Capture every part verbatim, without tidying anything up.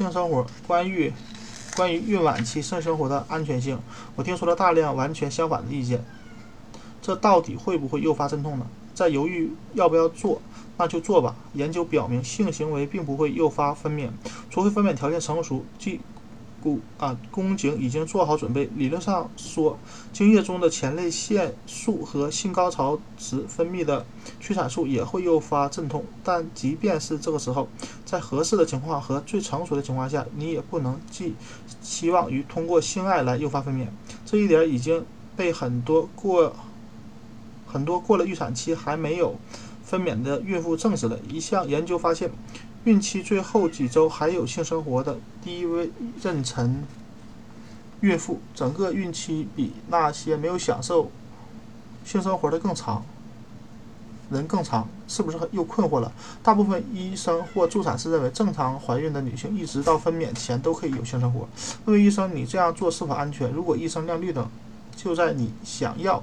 性生活，关于关于孕晚期性生活的安全性，我听说了大量完全相反的意见。这到底会不会诱发阵痛呢？在犹豫要不要做，那就做吧。研究表明，性行为并不会诱发分娩，除非分娩条件成熟，即宫啊宫颈已经做好准备。理论上说，精液中的前列腺素和性高潮时分泌的催产素也会诱发阵痛，但即便是这个时候，在合适的情况和最成熟的情况下，你也不能寄希望于通过性爱来诱发分娩。这一点已经被很多过很多过了预产期还没有分娩的孕妇证实了。一项研究发现，孕期最后几周还有性生活的低位妊娠孕妇，整个孕期比那些没有享受性生活的更长人更长。是不是又困惑了？大部分医生或助产师认为，正常怀孕的女性一直到分娩前都可以有性生活。问问医生，你这样做是否安全？如果医生亮绿灯，就在你想要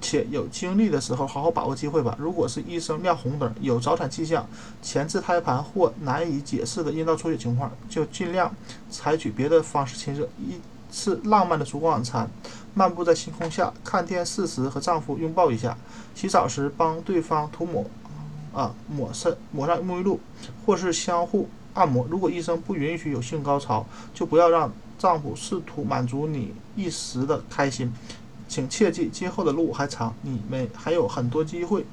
且有精力的时候好好把握机会吧。如果是医生亮红灯，有早产迹象、前置胎盘或难以解释的阴道出血情况，就尽量采取别的方式亲热。一次浪漫的烛光晚餐，漫步在星空下，看电视时和丈夫拥抱一下，洗澡时帮对方涂抹啊抹身抹上沐浴露，或是相互按摩。如果医生不允许有性高潮，就不要让丈夫试图满足你一时的开心。请切记，今后的路还长，你们还有很多机会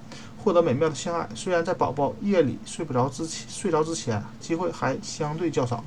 获得美妙的性爱。虽然在宝宝夜里睡不着之前睡着之前，机会还相对较少。